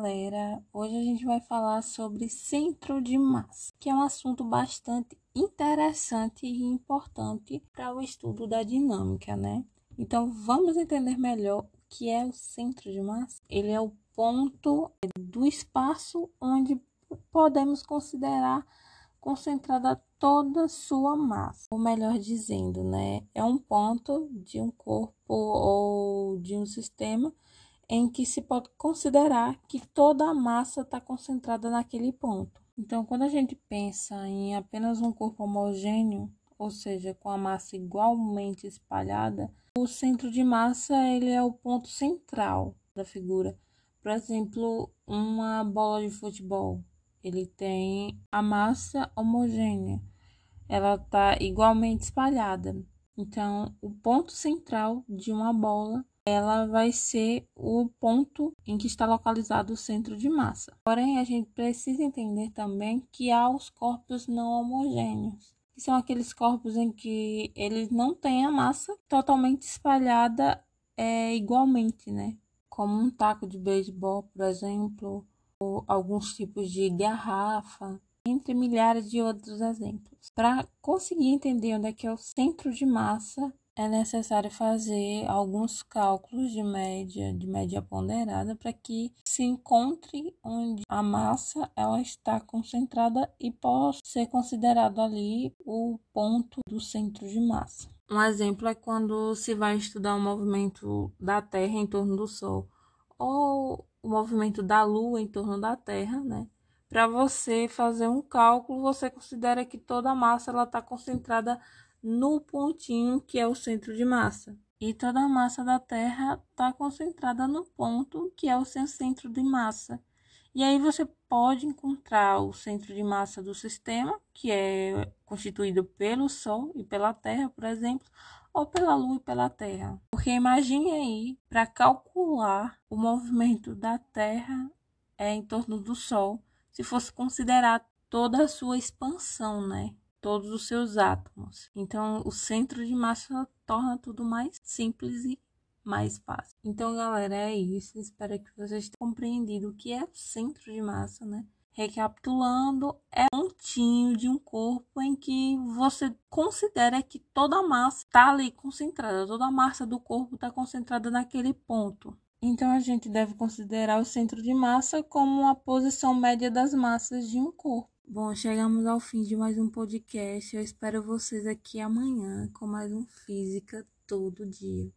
galera, hoje a gente vai falar sobre centro de massa, que é um assunto bastante interessante e importante para o estudo da dinâmica, né? Então vamos entender melhor o que é o centro de massa. Ele é o ponto do espaço onde podemos considerar concentrada toda sua massa, ou melhor dizendo, né, é um ponto de um corpo ou de um sistema em que se pode considerar que toda a massa está concentrada naquele ponto. Então, quando a gente pensa em apenas um corpo homogêneo, ou seja, com a massa igualmente espalhada, o centro de massa ele é o ponto central da figura. Por exemplo, uma bola de futebol, ele tem a massa homogênea, ela está igualmente espalhada. Então, o ponto central de uma bola ela vai ser o ponto em que está localizado o centro de massa. Porém, a gente precisa entender também que há os corpos não homogêneos, que são aqueles corpos em que eles não têm a massa totalmente espalhada igualmente, né? Como um taco de beisebol, por exemplo, ou alguns tipos de garrafa, entre milhares de outros exemplos. Para conseguir entender onde é que é o centro de massa, é necessário fazer alguns cálculos de média ponderada para que se encontre onde a massa ela está concentrada e possa ser considerado ali o ponto do centro de massa. Um exemplo é quando se vai estudar o movimento da Terra em torno do Sol ou o movimento da Lua em torno da Terra, né? Para você fazer um cálculo, você considera que toda a massa ela está concentrada no pontinho que é o centro de massa. E toda a massa da Terra está concentrada no ponto que é o seu centro de massa. E aí você pode encontrar o centro de massa do sistema, que é constituído pelo Sol e pela Terra, por exemplo, ou pela Lua e pela Terra. Porque imagine aí, para calcular o movimento da Terra em torno do Sol, se fosse considerar toda a sua expansão, né? Todos os seus átomos. Então, o centro de massa torna tudo mais simples e mais fácil. Então, galera, é isso. Espero que vocês tenham compreendido o que é o centro de massa, né? Recapitulando, é um pontinho de um corpo em que você considera que toda a massa está ali concentrada, toda a massa do corpo está concentrada naquele ponto. Então, a gente deve considerar o centro de massa como a posição média das massas de um corpo. Bom, chegamos ao fim de mais um podcast. Eu espero vocês aqui amanhã com mais um Física Todo Dia.